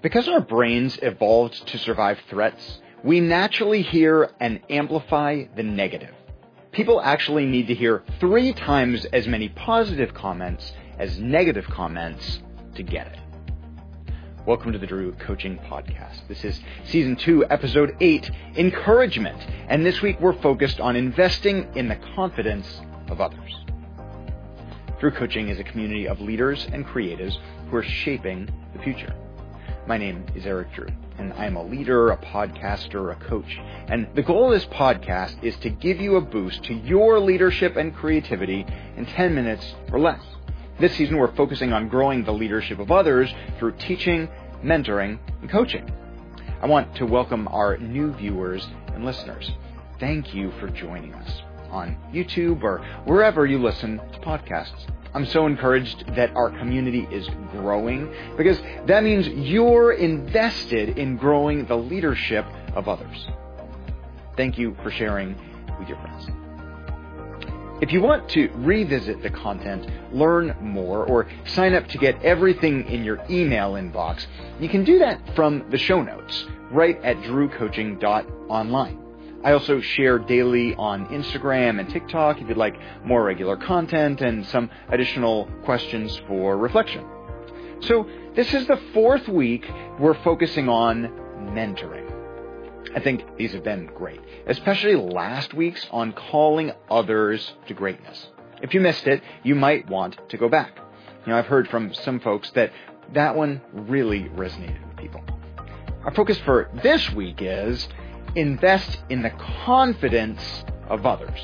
Because our brains evolved to survive threats, we naturally hear and amplify the negative. People actually need to hear 3 times as many positive comments as negative comments to get it. Welcome to the Drew Coaching Podcast. This is Season 2, Episode 8, Encouragement. And this week we're focused on investing in the confidence of others. Drew Coaching is a community of leaders and creatives who are shaping the future. My name is Eric Drew, and I'm a leader, a podcaster, a coach. And the goal of this podcast is to give you a boost to your leadership and creativity in 10 minutes or less. This season, we're focusing on growing the leadership of others through teaching, mentoring, and coaching. I want to welcome our new viewers and listeners. Thank you for joining us on YouTube or wherever you listen to podcasts. I'm so encouraged that our community is growing because that means you're invested in growing the leadership of others. Thank you for sharing with your friends. If you want to revisit the content, learn more, or sign up to get everything in your email inbox, you can do that from the show notes right at drewcoaching.online. I also share daily on Instagram and TikTok if you'd like more regular content and some additional questions for reflection. So this is the 4th week we're focusing on mentoring. I think these have been great, especially last week's on calling others to greatness. If you missed it, you might want to go back. You know, I've heard from some folks that one really resonated with people. Our focus for this week is invest in the confidence of others.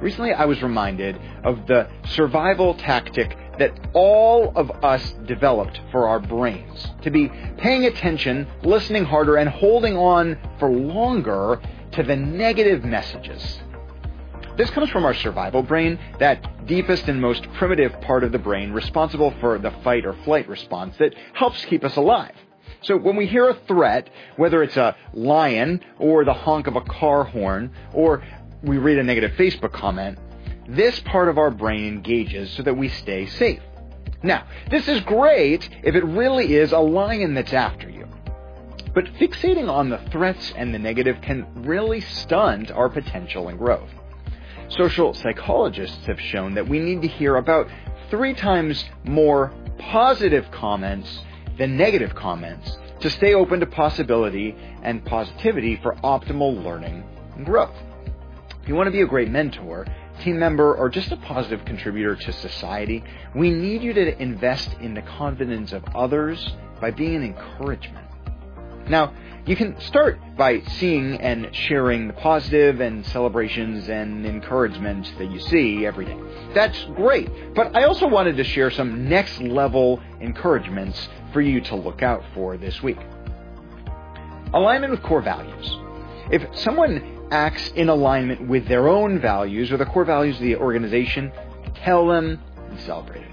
Recently, I was reminded of the survival tactic that all of us developed for our brains, to be paying attention, listening harder, and holding on for longer to the negative messages. This comes from our survival brain, that deepest and most primitive part of the brain responsible for the fight or flight response that helps keep us alive. So when we hear a threat, whether it's a lion or the honk of a car horn, or we read a negative Facebook comment, this part of our brain engages so that we stay safe. Now, this is great if it really is a lion that's after you. But fixating on the threats and the negative can really stunt our potential and growth. Social psychologists have shown that we need to hear about 3 times more positive comments than negative comments to stay open to possibility and positivity for optimal learning and growth. If you want to be a great mentor, team member, or just a positive contributor to society, we need you to invest in the confidence of others by being an encouragement. Now, you can start by seeing and sharing the positive and celebrations and encouragements that you see every day. That's great, but I also wanted to share some next level encouragements for you to look out for this week. Alignment with core values. If someone acts in alignment with their own values or the core values of the organization, tell them and celebrate it.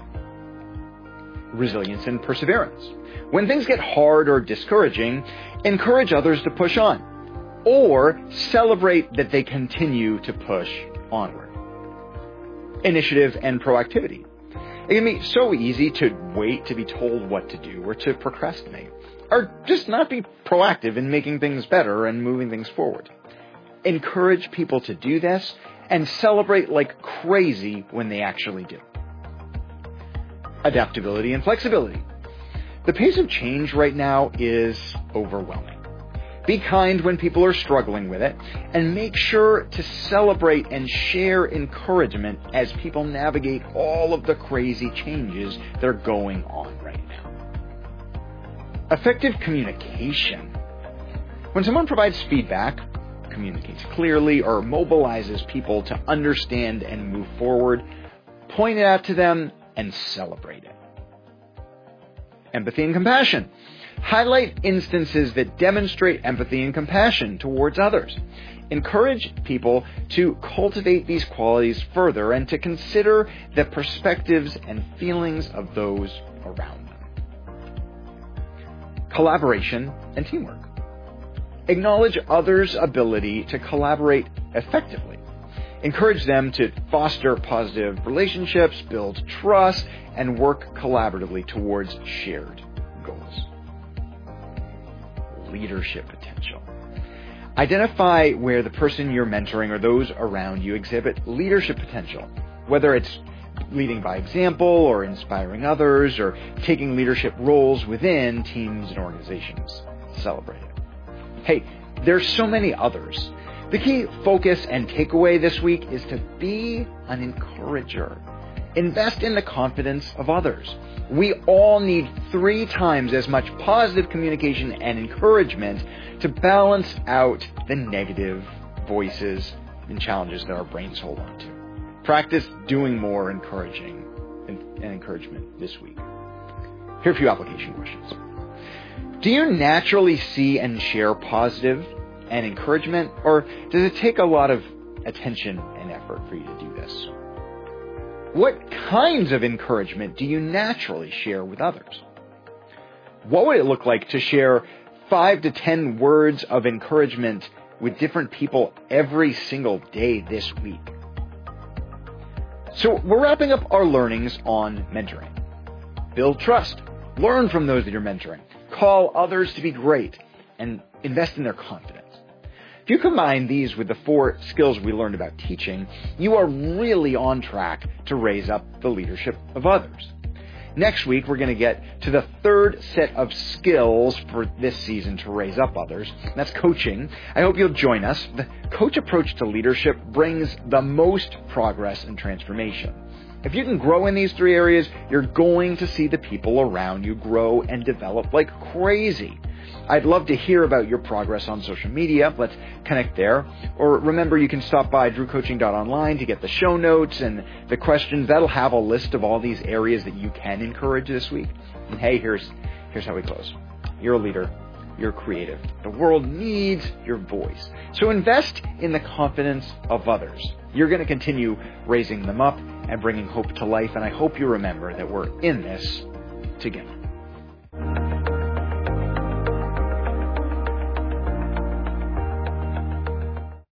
Resilience and perseverance. When things get hard or discouraging, encourage others to push on or celebrate that they continue to push onward. Initiative and proactivity. It can be so easy to wait to be told what to do or to procrastinate or just not be proactive in making things better and moving things forward. Encourage people to do this and celebrate like crazy when they actually do. Adaptability and flexibility. The pace of change right now is overwhelming. Be kind when people are struggling with it, and make sure to celebrate and share encouragement as people navigate all of the crazy changes that are going on right now. Effective communication. When someone provides feedback, communicates clearly, or mobilizes people to understand and move forward, point it out to them and celebrate it. Empathy and compassion. Highlight instances that demonstrate empathy and compassion towards others. Encourage people to cultivate these qualities further and to consider the perspectives and feelings of those around them. Collaboration and teamwork. Acknowledge others' ability to collaborate effectively. Encourage them to foster positive relationships, build trust, and work collaboratively towards shared goals. leadership potential. Identify where the person you're mentoring or those around you exhibit leadership potential, whether it's leading by example or inspiring others or taking leadership roles within teams and organizations. Celebrate it. Hey, there's so many others. The key focus and takeaway this week is to be an encourager. Invest in the confidence of others. We all need 3 times as much positive communication and encouragement to balance out the negative voices and challenges that our brains hold on to. Practice doing more encouraging and encouragement this week. Here are a few application questions. Do you naturally see and share positive and encouragement, or does it take a lot of attention and effort for you to do this? What kinds of encouragement do you naturally share with others? What would it look like to share 5 to 10 words of encouragement with different people every single day this week? So we're wrapping up our learnings on mentoring. Build trust. Learn from those that you're mentoring. Call others to be great and invest in their confidence. If you combine these with the 4 skills we learned about teaching, you are really on track to raise up the leadership of others. Next week, we're going to get to the 3rd set of skills for this season to raise up others. That's coaching. I hope you'll join us. The coach approach to leadership brings the most progress and transformation. If you can grow in these 3 areas, you're going to see the people around you grow and develop like crazy. I'd love to hear about your progress on social media. Let's connect there. Or remember, you can stop by drewcoaching.online to get the show notes and the questions. That'll have a list of all these areas that you can encourage this week. And hey, here's how we close. You're a leader. You're creative. The world needs your voice. So invest in the confidence of others. You're going to continue raising them up and bringing hope to life. And I hope you remember that we're in this together.